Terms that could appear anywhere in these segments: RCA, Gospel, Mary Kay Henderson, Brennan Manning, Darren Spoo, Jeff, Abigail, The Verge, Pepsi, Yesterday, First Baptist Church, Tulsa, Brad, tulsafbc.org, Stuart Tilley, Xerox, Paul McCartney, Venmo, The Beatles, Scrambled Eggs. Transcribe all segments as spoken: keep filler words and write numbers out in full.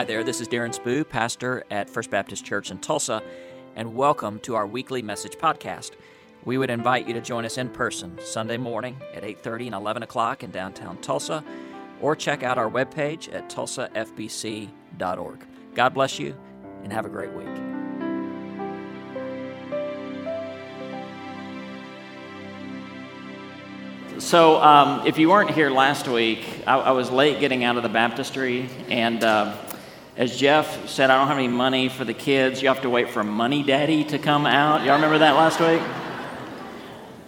Hi there, this is Darren Spoo, pastor at First Baptist Church in Tulsa, and welcome to our weekly message podcast. We would invite you to join us in person Sunday morning at eight thirty and eleven o'clock in downtown Tulsa, or check out our webpage at tulsa f b c dot org. God bless you, and have a great week. So um, if you weren't here last week, I, I was late getting out of the baptistry, and uh, as Jeff said, I don't have any money for the kids. You have to wait for Money Daddy to come out. Y'all remember that last week?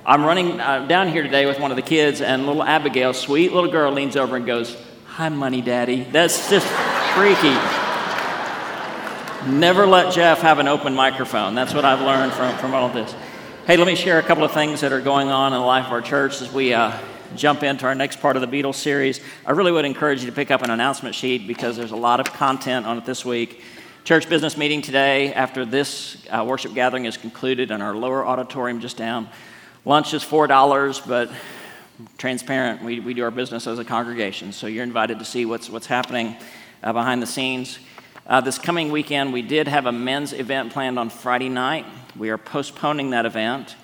I'm running uh, down here today with one of the kids, and little Abigail, sweet little girl, leans over and goes, "Hi, Money Daddy." That's just freaky. Never let Jeff have an open microphone. That's what I've learned from, from all of this. Hey, let me share a couple of things that are going on in the life of our church as we uh, jump into our next part of the Beatles series. I really would encourage you to pick up an announcement sheet because there's a lot of content on it this week. Church business meeting today after this uh, worship gathering is concluded in our lower auditorium just down. Lunch is four dollars, but transparent, we, we do our business as a congregation, so you're invited to see what's, what's happening uh, behind the scenes. Uh, this coming weekend, we did have a men's event planned on Friday night. We are postponing that event,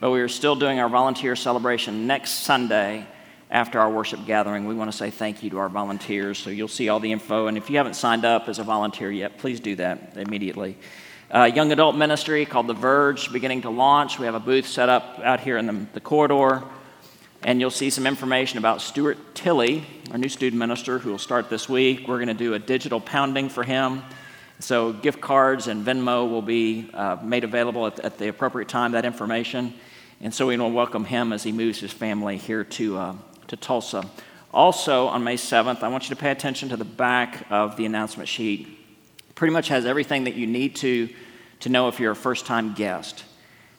but we are still doing our volunteer celebration next Sunday after our worship gathering. We want to say thank you to our volunteers, so you'll see all the info. And if you haven't signed up as a volunteer yet, please do that immediately. Uh, young adult ministry called The Verge beginning to launch. We have a booth set up out here in the, the corridor, and you'll see some information about Stuart Tilley, our new student minister, who will start this week. We're going to do a digital pounding for him. So gift cards and Venmo will be uh, made available at, at the appropriate time, that information. And so we want to welcome him as he moves his family here to uh, to Tulsa. Also, on May seventh, I want you to pay attention to the back of the announcement sheet. It pretty much has everything that you need to to know if you're a first-time guest.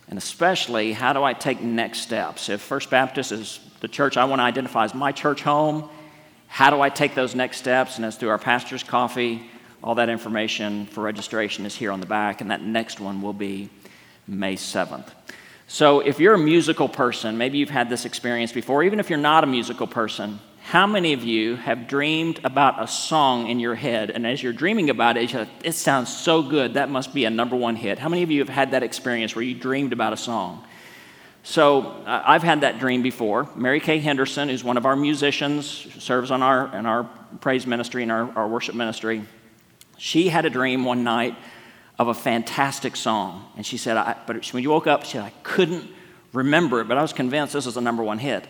And especially, how do I take next steps? If First Baptist is the church I want to identify as my church home, how do I take those next steps? And that's through our pastor's coffee. All that information for registration is here on the back, and that next one will be May seventh. So if you're a musical person, maybe you've had this experience before, even if you're not a musical person, how many of you have dreamed about a song in your head, and as you're dreaming about it, you're like, it sounds so good, that must be a number one hit? How many of you have had that experience where you dreamed about a song? So uh, I've had that dream before. Mary Kay Henderson, who's one of our musicians, serves on our, in our praise ministry and our, our worship ministry. She had a dream one night of a fantastic song, and she said, I, but when you woke up, she said, I couldn't remember it, but I was convinced this was a number one hit.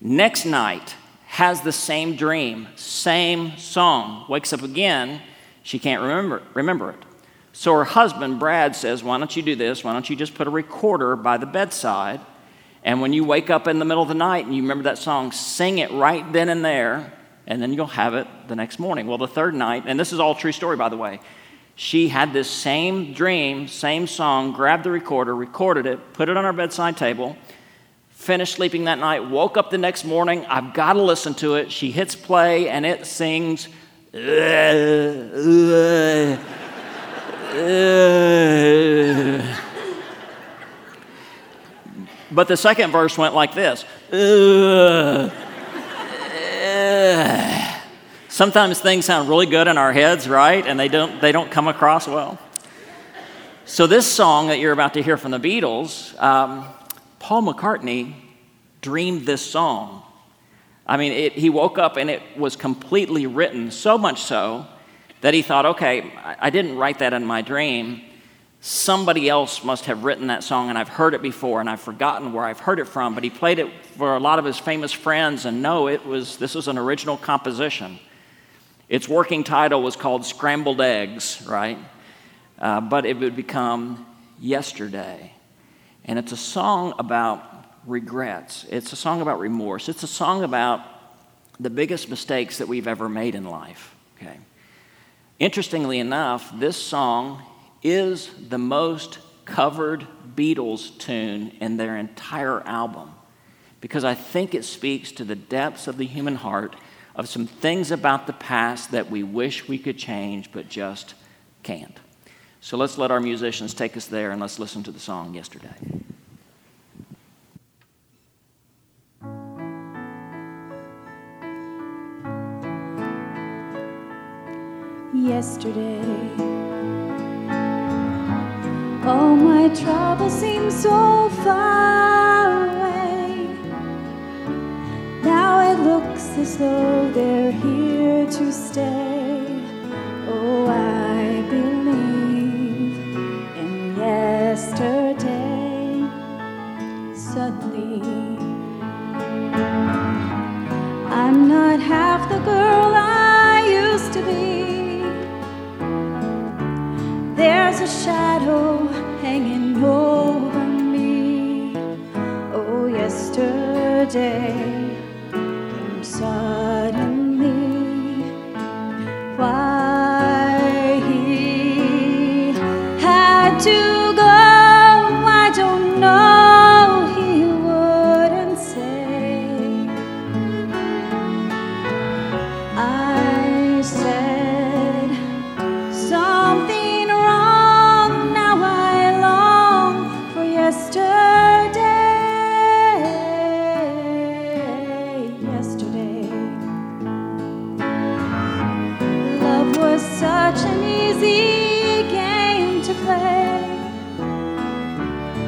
Next night, has the same dream, same song, wakes up again, she can't remember, remember it. So her husband, Brad, says, why don't you do this? Why don't you just put a recorder by the bedside, and when you wake up in the middle of the night and you remember that song, sing it right then and there, and then you'll have it the next morning. Well, the third night, and this is all true story, by the way, she had this same dream, same song, grabbed the recorder, recorded it, put it on our bedside table, finished sleeping that night, woke up the next morning, I've got to listen to it. She hits play, and it sings, uh, uh, uh. But the second verse went like this, uh, Sometimes things sound really good in our heads, right? And they don't they don't come across well. So this song that you're about to hear from the Beatles, um, Paul McCartney dreamed this song. I mean, it, he woke up and it was completely written, so much so that he thought, okay, I didn't write that in my dream. Somebody else must have written that song, and I've heard it before, and I've forgotten where I've heard it from. But he played it for a lot of his famous friends, and no, it was this was an original composition. Its working title was called Scrambled Eggs, right? Uh, but it would become Yesterday. And it's a song about regrets. It's a song about remorse. It's a song about the biggest mistakes that we've ever made in life, okay? Interestingly enough, this song is the most covered Beatles tune in their entire album because I think it speaks to the depths of the human heart of some things about the past that we wish we could change but just can't. So let's let our musicians take us there and let's listen to the song Yesterday. yesterday. All my troubles seem so far away. Now it looks as though they're here to stay. Oh, I believe in yesterday. Suddenly, I'm not half the girl I used to be. There's a shadow hanging over me. Oh, yesterday came suddenly. Why he had to go, I don't know, he wouldn't say. I said something wrong, now I long for yesterday. Yesterday. Love was such an easy game to play,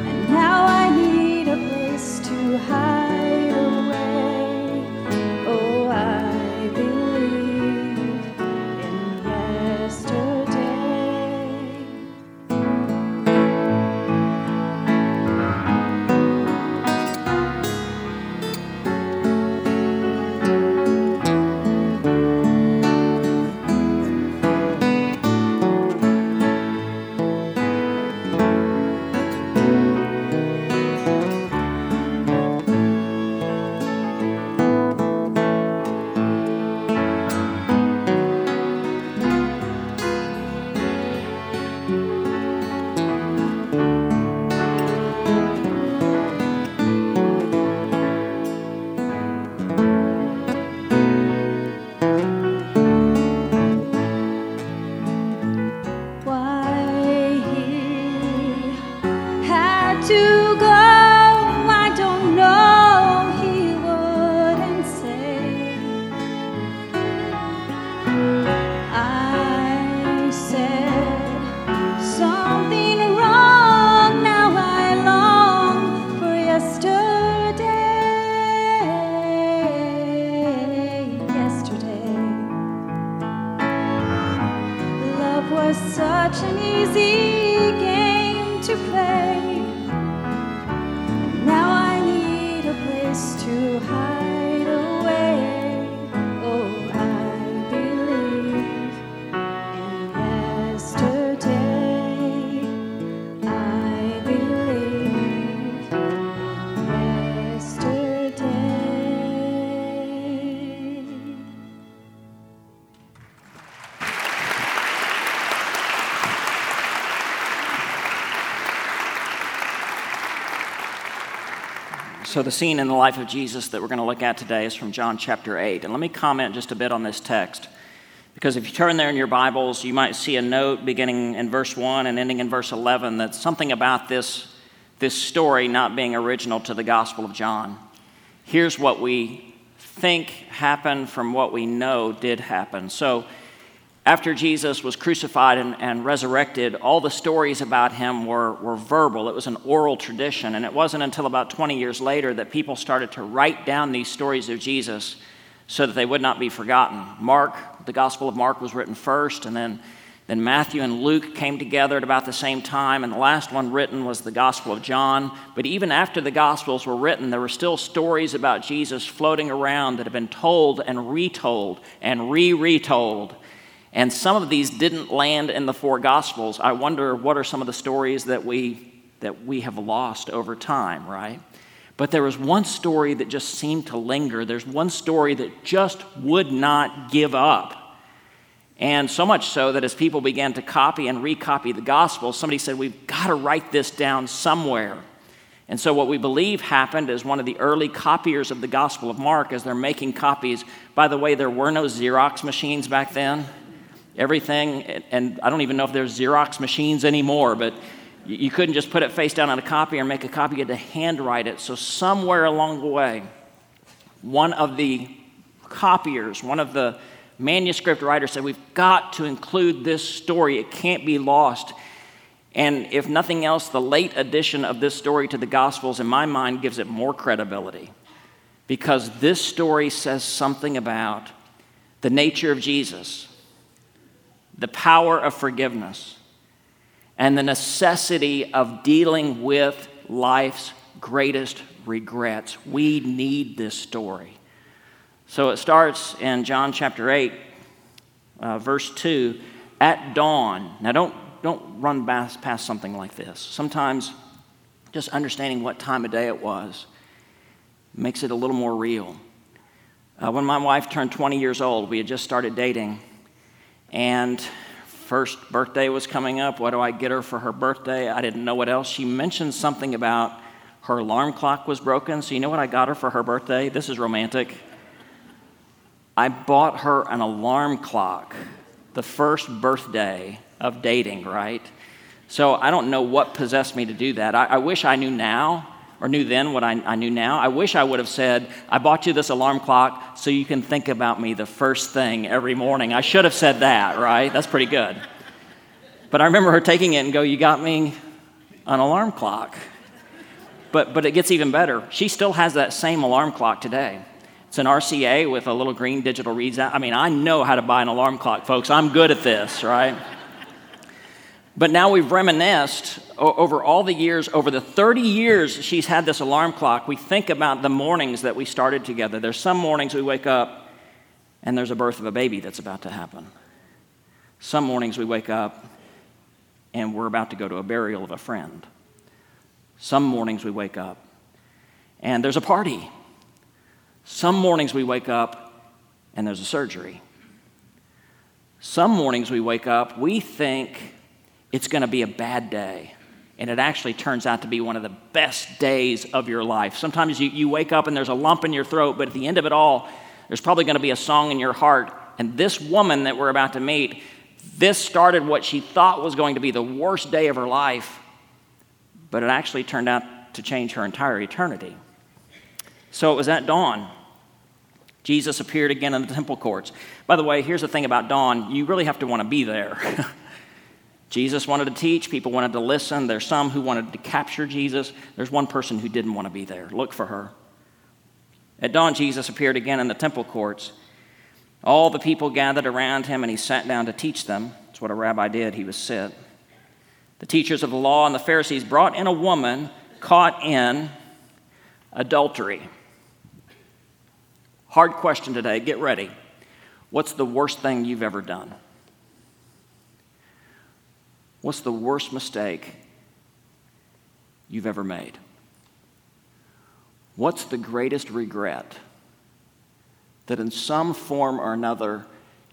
and now I need a place to hide away. Oh, I believe in yesterday. Why he had to go, I don't know, he wouldn't say. I said something wrong, now I long for yesterday. Yesterday. Love was such an easy game to play. Now I need a place to hide away. Oh, I believe in yesterday. I believe in yesterday. So the scene in the life of Jesus that we're going to look at today is from John chapter eight. And let me comment just a bit on this text, because if you turn there in your Bibles, you might see a note beginning in verse one and ending in verse eleven that's something about this, this story not being original to the Gospel of John. Here's what we think happened from what we know did happen. So after Jesus was crucified and, and resurrected, all the stories about him were, were verbal. It was an oral tradition, and it wasn't until about twenty years later that people started to write down these stories of Jesus so that they would not be forgotten. Mark, the Gospel of Mark was written first, and then, then Matthew and Luke came together at about the same time, and the last one written was the Gospel of John. But even after the Gospels were written, there were still stories about Jesus floating around that have been told and retold and re-retold. And some of these didn't land in the four Gospels. I wonder what are some of the stories that we that we have lost over time, right? But there was one story that just seemed to linger. There's one story that just would not give up. And so much so that as people began to copy and recopy the Gospels, somebody said, we've got to write this down somewhere. And so what we believe happened is one of the early copiers of the Gospel of Mark, as they're making copies, by the way, there were no Xerox machines back then. Everything, and I don't even know if there's Xerox machines anymore, but you couldn't just put it face down on a copy or make a copy, you had to handwrite it. So somewhere along the way, one of the copiers, one of the manuscript writer said, we've got to include this story. It can't be lost. And if nothing else, the late addition of this story to the Gospels, in my mind, gives it more credibility, because this story says something about the nature of Jesus, the power of forgiveness, and the necessity of dealing with life's greatest regrets. We need this story. So it starts in John chapter eight, uh, verse two, at dawn. Now don't Don't run past something like this. Sometimes just understanding what time of day it was makes it a little more real. Uh, when my wife turned twenty years old, we had just started dating, and first birthday was coming up. What do I get her for her birthday? I didn't know what else. She mentioned something about her alarm clock was broken, so you know what I got her for her birthday? This is romantic. I bought her an alarm clock the first birthday of dating, right? So I don't know what possessed me to do that. I, I wish I knew now, or knew then what I, I knew now. I wish I would have said, I bought you this alarm clock so you can think about me the first thing every morning. I should have said that, right? That's pretty good. But I remember her taking it and go, you got me an alarm clock. But, but it gets even better. She still has that same alarm clock today. It's an R C A with a little green digital reads out. I mean, I know how to buy an alarm clock, folks. I'm good at this, right? But now we've reminisced over all the years, over the thirty years she's had this alarm clock. We think about the mornings that we started together. There's some mornings we wake up and there's a birth of a baby that's about to happen. Some mornings we wake up and we're about to go to a burial of a friend. Some mornings we wake up and there's a party. Some mornings we wake up and there's a surgery. Some mornings we wake up, we think it's going to be a bad day, and it actually turns out to be one of the best days of your life. Sometimes you, you wake up and there's a lump in your throat, but at the end of it all, there's probably going to be a song in your heart. And this woman that we're about to meet, this started what she thought was going to be the worst day of her life, but it actually turned out to change her entire eternity. So it was at dawn. Jesus appeared again in the temple courts. By the way, here's the thing about dawn. You really have to want to be there. Jesus wanted to teach. People wanted to listen. There's some who wanted to capture Jesus. There's one person who didn't want to be there. Look for her. At dawn, Jesus appeared again in the temple courts. All the people gathered around him, and he sat down to teach them. That's what a rabbi did. He would sit. The teachers of the law and the Pharisees brought in a woman caught in adultery. Hard question today. Get ready. What's the worst thing you've ever done? What's the worst mistake you've ever made? What's the greatest regret that in some form or another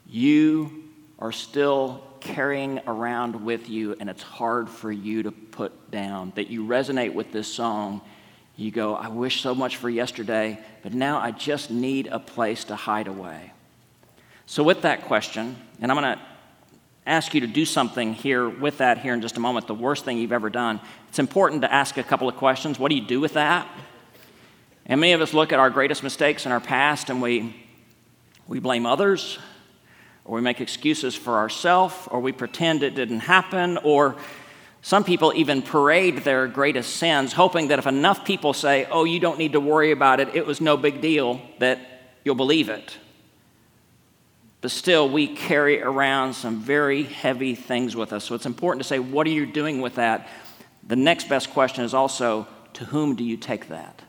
you are still carrying around with you and it's hard for you to put down, that you resonate with this song? You go, I wish so much for yesterday, but now I just need a place to hide away. So with that question, and I'm going to ask you to do something here with that here in just a moment, the worst thing you've ever done. It's important to ask a couple of questions. What do you do with that? And many of us look at our greatest mistakes in our past and we we blame others, or we make excuses for ourselves, or we pretend it didn't happen, or some people even parade their greatest sins, hoping that if enough people say, oh, you don't need to worry about it, it was no big deal, that you'll believe it. But still, we carry around some very heavy things with us. So it's important to say, what are you doing with that? The next best question is also, to whom do you take that?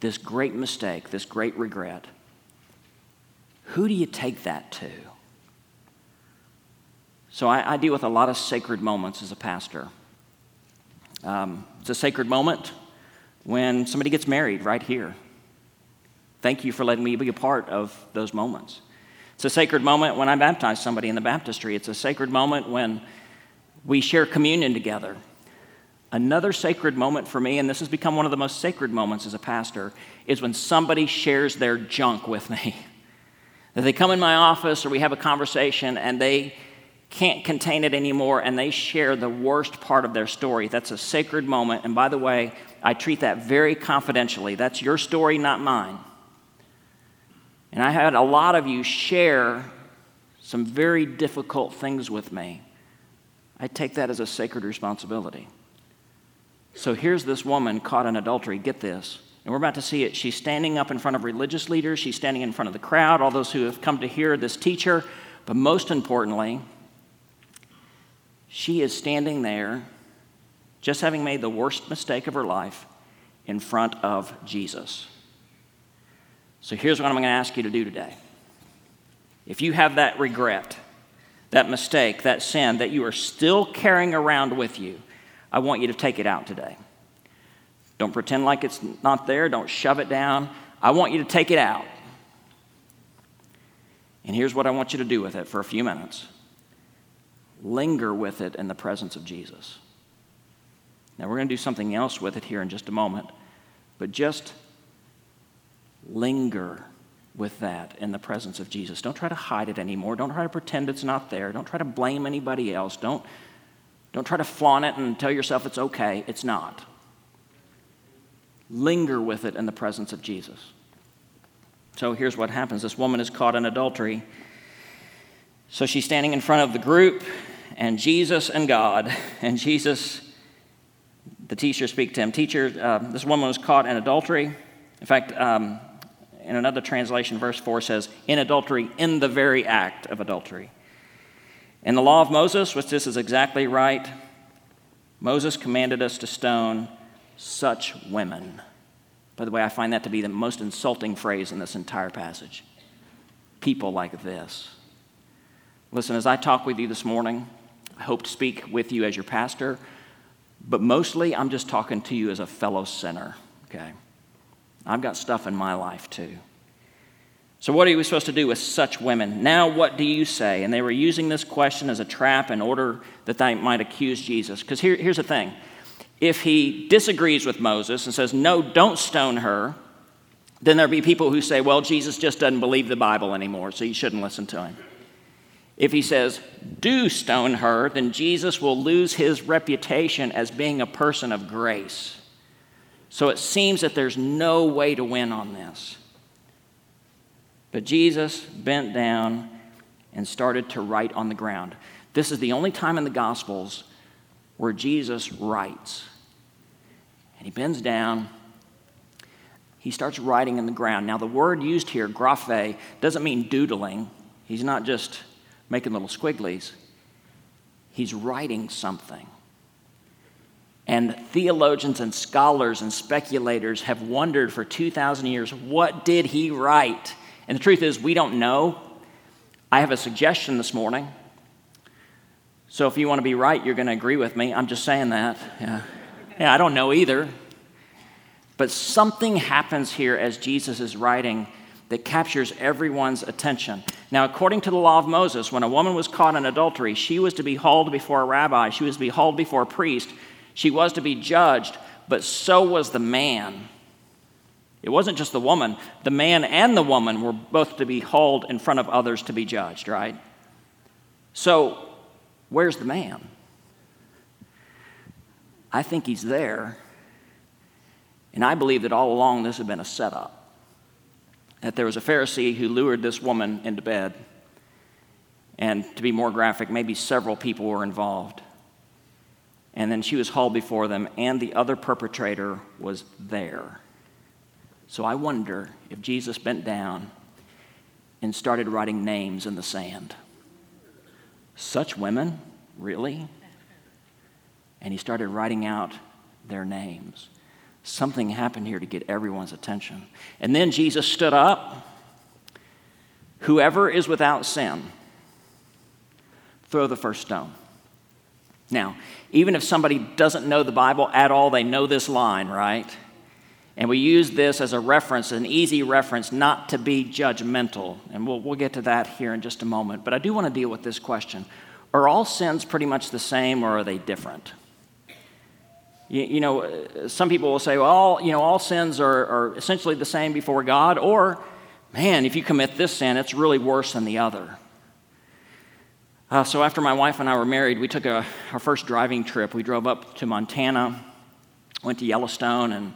This great mistake, this great regret, who do you take that to? So I, I deal with a lot of sacred moments as a pastor. Um, it's a sacred moment when somebody gets married right here. Thank you for letting me be a part of those moments. It's a sacred moment when I baptize somebody in the baptistry. It's a sacred moment when we share communion together. Another sacred moment for me, and this has become one of the most sacred moments as a pastor, is when somebody shares their junk with me. That they come in my office or we have a conversation and they can't contain it anymore and they share the worst part of their story. That's a sacred moment. And by the way, I treat that very confidentially. That's your story, not mine. And I had a lot of you share some very difficult things with me. I take that as a sacred responsibility. So here's this woman caught in adultery, get this, and we're about to see it. She's standing up in front of religious leaders. She's standing in front of the crowd, all those who have come to hear this teacher. But most importantly, she is standing there, just having made the worst mistake of her life, in front of Jesus. So here's what I'm going to ask you to do today. If you have that regret, that mistake, that sin that you are still carrying around with you, I want you to take it out today. Don't pretend like it's not there. Don't shove it down. I want you to take it out. And here's what I want you to do with it for a few minutes. Linger with it in the presence of Jesus. Now, we're going to do something else with it here in just a moment, but just linger with that in the presence of Jesus. Don't try to hide it anymore. Don't try to pretend it's not there. Don't try to blame anybody else. Don't, don't try to flaunt it and tell yourself it's okay. It's not. Linger with it in the presence of Jesus. So here's what happens. This woman is caught in adultery. So she's standing in front of the group, and Jesus and God, and Jesus, the teacher speak to him. Teacher, uh, this woman was caught in adultery. In fact, um, in another translation, verse four says, in adultery, in the very act of adultery. In the law of Moses, which this is exactly right, Moses commanded us to stone such women. By the way, I find that to be the most insulting phrase in this entire passage. People like this. Listen, as I talk with you this morning, I hope to speak with you as your pastor, but mostly I'm just talking to you as a fellow sinner, okay? I've got stuff in my life too. So what are we supposed to do with such women? Now what do you say? And they were using this question as a trap in order that they might accuse Jesus. Because here, here's the thing. If he disagrees with Moses and says, no, don't stone her, then there'll be people who say, well, Jesus just doesn't believe the Bible anymore, so you shouldn't listen to him. If he says, do stone her, then Jesus will lose his reputation as being a person of grace. So it seems that there's no way to win on this. But Jesus bent down and started to write on the ground. This is the only time in the Gospels where Jesus writes. And he bends down. He starts writing in the ground. Now, the word used here, graphe, doesn't mean doodling. He's not just making little squigglies. He's writing something. And theologians and scholars and speculators have wondered for two thousand years, what did he write? And the truth is, we don't know. I have a suggestion this morning. So if you want to be right, you're going to agree with me. I'm just saying that. Yeah, yeah I don't know either. But something happens here as Jesus is writing that captures everyone's attention. Now, according to the law of Moses, when a woman was caught in adultery, she was to be hauled before a rabbi. She was to be hauled before a priest. She was to be judged, but so was the man. It wasn't just the woman. The man and the woman were both to be hauled in front of others to be judged, right? So where's the man? I think he's there, and I believe that all along this had been a setup, that there was a Pharisee who lured this woman into bed, and to be more graphic, maybe several people were involved. And then she was hauled before them, and the other perpetrator was there. So I wonder if Jesus bent down and started writing names in the sand. Such women? Really? And he started writing out their names. Something happened here to get everyone's attention. And then Jesus stood up. Whoever is without sin, throw the first stone. Now, even if somebody doesn't know the Bible at all, they know this line, right? And we use this as a reference, an easy reference, not to be judgmental. And we'll, we'll get to that here in just a moment. But I do want to deal with this question. Are all sins pretty much the same, or are they different? You, you know, some people will say, well, all, you know, all sins are, are essentially the same before God. Or, man, if you commit this sin, it's really worse than the other. Uh, so after my wife and I were married, we took a, our first driving trip. We drove up to Montana, went to Yellowstone, and,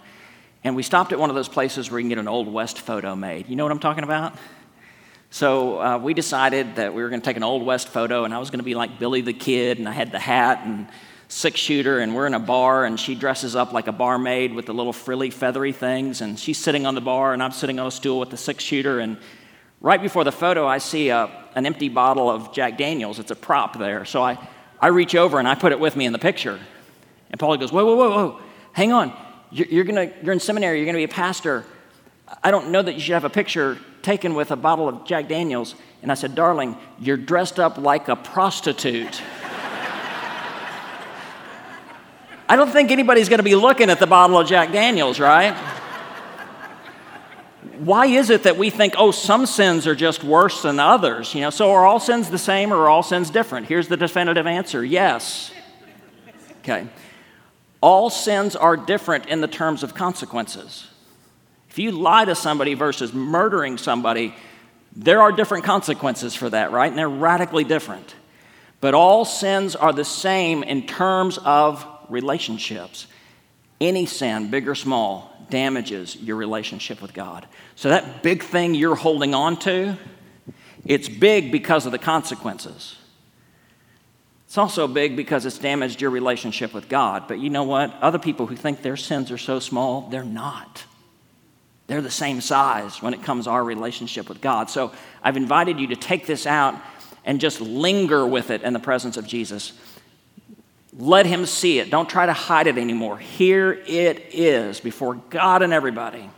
and we stopped at one of those places where you can get an Old West photo made. You know what I'm talking about? So uh, we decided that we were going to take an Old West photo, and I was going to be like Billy the Kid, and I had the hat and six-shooter, and we're in a bar, and she dresses up like a barmaid with the little frilly, feathery things, and she's sitting on the bar, and I'm sitting on a stool with the six-shooter, and right before the photo, I see a, an empty bottle of Jack Daniels. It's a prop there. So I, I reach over, and I put it with me in the picture, and Paula goes, whoa, whoa, whoa, whoa, hang on. You're, you're, gonna, you're in seminary. You're going to be a pastor. I don't know that you should have a picture taken with a bottle of Jack Daniels. And I said, darling, you're dressed up like a prostitute. I don't think anybody's going to be looking at the bottle of Jack Daniels, right? Why is it that we think, oh, some sins are just worse than others? You know, so are all sins the same or are all sins different? Here's the definitive answer, yes. Okay. All sins are different in the terms of consequences. If you lie to somebody versus murdering somebody, there are different consequences for that, right? And they're radically different. But all sins are the same in terms of relationships. Any sin, big or small, damages your relationship with God. So that big thing you're holding on to, it's big because of the consequences. It's also big because it's damaged your relationship with God. But you know what? Other people who think their sins are so small, they're not. They're the same size when it comes to our relationship with God. So I've invited you to take this out and just linger with it in the presence of Jesus. Let him see it. Don't try to hide it anymore. Here it is before God and everybody.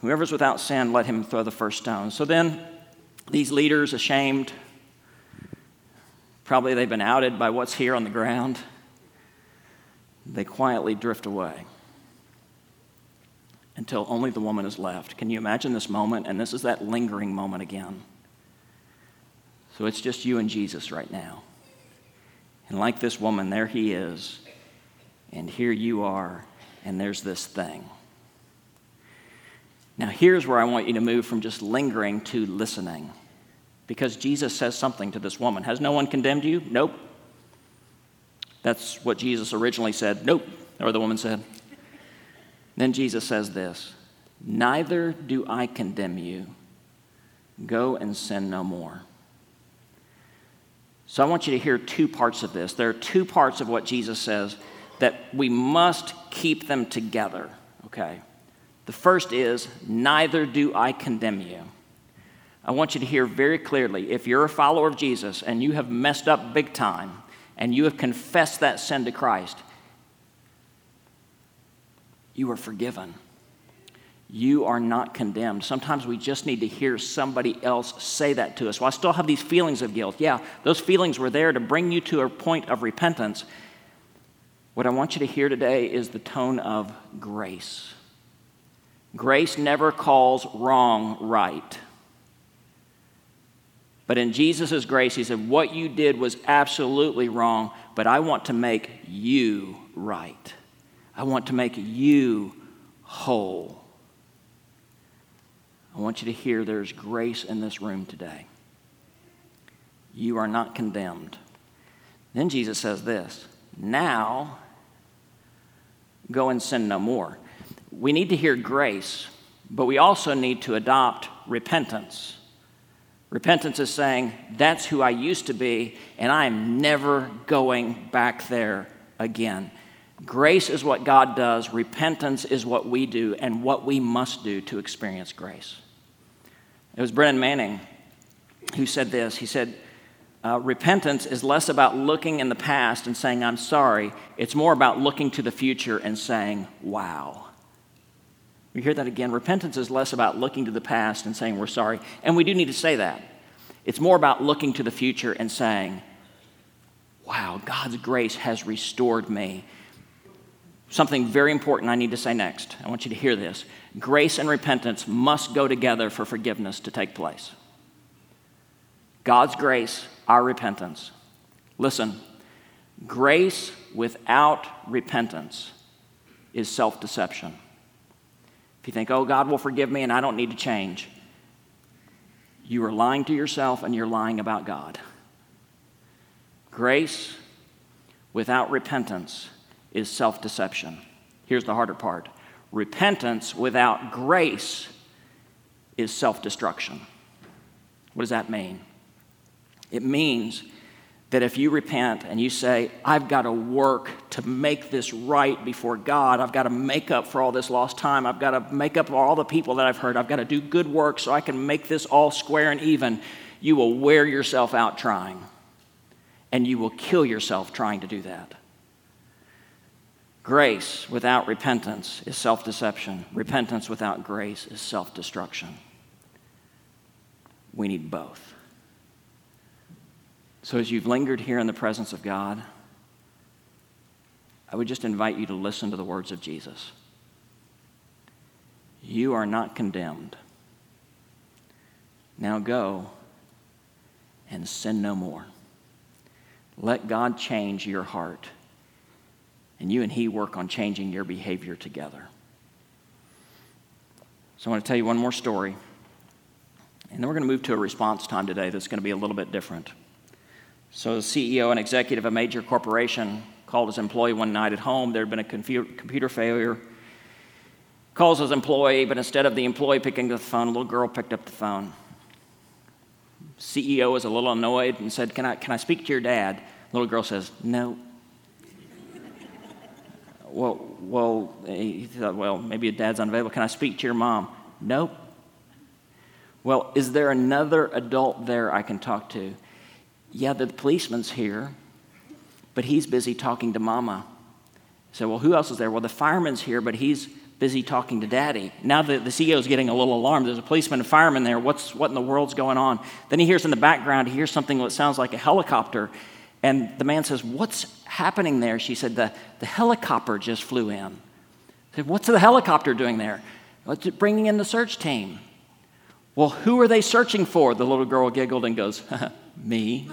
Whoever's without sin, let him throw the first stone. So then these leaders, ashamed, probably they've been outed by what's here on the ground, they quietly drift away until only the woman is left. Can you imagine this moment? And this is that lingering moment again. So it's just you and Jesus right now. And like this woman, there he is, and here you are, and there's this thing. Now here's where I want you to move from just lingering to listening, because Jesus says something to this woman. Has no one condemned you? Nope. That's what Jesus originally said. Nope, or the woman said. Then Jesus says this, neither do I condemn you. Go and sin no more. So I want you to hear two parts of this. There are two parts of what Jesus says that we must keep them together, okay? The first is, neither do I condemn you. I want you to hear very clearly, if you're a follower of Jesus and you have messed up big time and you have confessed that sin to Christ, you are forgiven. You are not condemned. Sometimes we just need to hear somebody else say that to us. Well, I still have these feelings of guilt. Yeah, those feelings were there to bring you to a point of repentance. What I want you to hear today is the tone of grace. Grace never calls wrong right. But in Jesus' grace, he said, what you did was absolutely wrong, but I want to make you right. I want to make you whole. I want you to hear there's grace in this room today. You are not condemned. Then Jesus says this, now go and sin no more. We need to hear grace, but we also need to adopt repentance. Repentance is saying, that's who I used to be, and I am never going back there again. Grace is what God does. Repentance is what we do and what we must do to experience grace. It was Brennan Manning who said this. He said, uh, repentance is less about looking in the past and saying, I'm sorry. It's more about looking to the future and saying, wow. We hear that again. Repentance is less about looking to the past and saying we're sorry. And we do need to say that. It's more about looking to the future and saying, wow, God's grace has restored me. Something very important I need to say next. I want you to hear this. Grace and repentance must go together for forgiveness to take place. God's grace, our repentance. Listen, grace without repentance is self-deception. If you think, oh, God will forgive me and I don't need to change, you are lying to yourself and you're lying about God. Grace without repentance is self-deception. Here's the harder part. Repentance without grace is self-destruction. What does that mean? It means that if you repent and you say, I've got to work to make this right before God, I've got to make up for all this lost time, I've got to make up for all the people that I've hurt, I've got to do good work so I can make this all square and even, you will wear yourself out trying, and you will kill yourself trying to do that. Grace without repentance is self-deception. Repentance without grace is self-destruction. We need both. So as you've lingered here in the presence of God, I would just invite you to listen to the words of Jesus. You are not condemned. Now go and sin no more. Let God change your heart, and you and He work on changing your behavior together. So I want to tell you one more story, and then we're going to move to a response time today that's going to be a little bit different. So the C E O and executive of a major corporation called his employee one night at home. There had been a computer failure. Calls his employee, but instead of the employee picking up the phone, a little girl picked up the phone. C E O was a little annoyed and said, can I, can I speak to your dad? The little girl says, no. well, well, he thought, well, maybe your dad's unavailable. Can I speak to your mom? Nope. Well, is there another adult there I can talk to? Yeah, the policeman's here, but he's busy talking to Mama. So, well, who else is there? Well, the fireman's here, but he's busy talking to Daddy. Now the, the C E O's getting a little alarmed. There's a policeman and fireman there. What's what in the world's going on? Then he hears in the background, he hears something that sounds like a helicopter, and the man says, what's happening there? She said, the, the helicopter just flew in. I said, what's the helicopter doing there? What's it bringing in the search team? Well, who are they searching for? The little girl giggled and goes, me.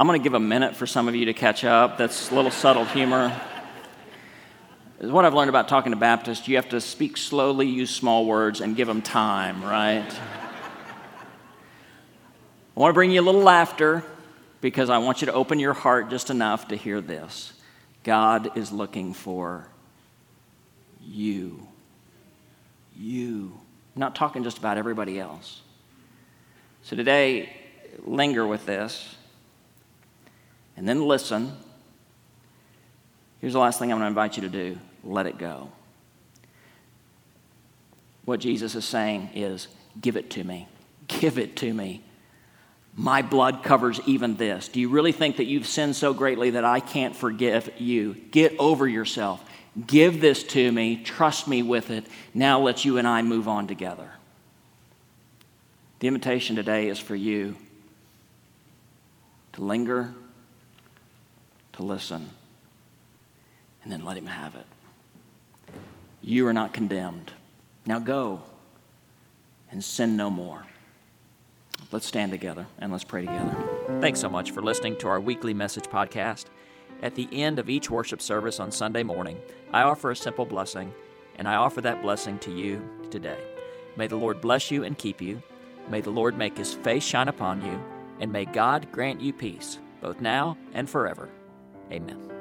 I'm going to give a minute for some of you to catch up. That's a little subtle humor. What I've learned about talking to Baptists, you have to speak slowly, use small words, and give them time, right? I want to bring you a little laughter because I want you to open your heart just enough to hear this. God is looking for you. You. I'm not talking just about everybody else. So today, linger with this. And then listen. Here's the last thing I'm going to invite you to do. Let it go. What Jesus is saying is, give it to me. Give it to me. My blood covers even this. Do you really think that you've sinned so greatly that I can't forgive you? Get over yourself. Give this to me. Trust me with it. Now let you and I move on together. The invitation today is for you to linger, to listen, and then let Him have it. You are not condemned. Now go and sin no more. Let's stand together and let's pray together. Thanks so much for listening to our weekly message podcast. At the end of each worship service on Sunday morning, I offer a simple blessing, and I offer that blessing to you today. May the Lord bless you and keep you. May the Lord make His face shine upon you, and may God grant you peace, both now and forever. Amen.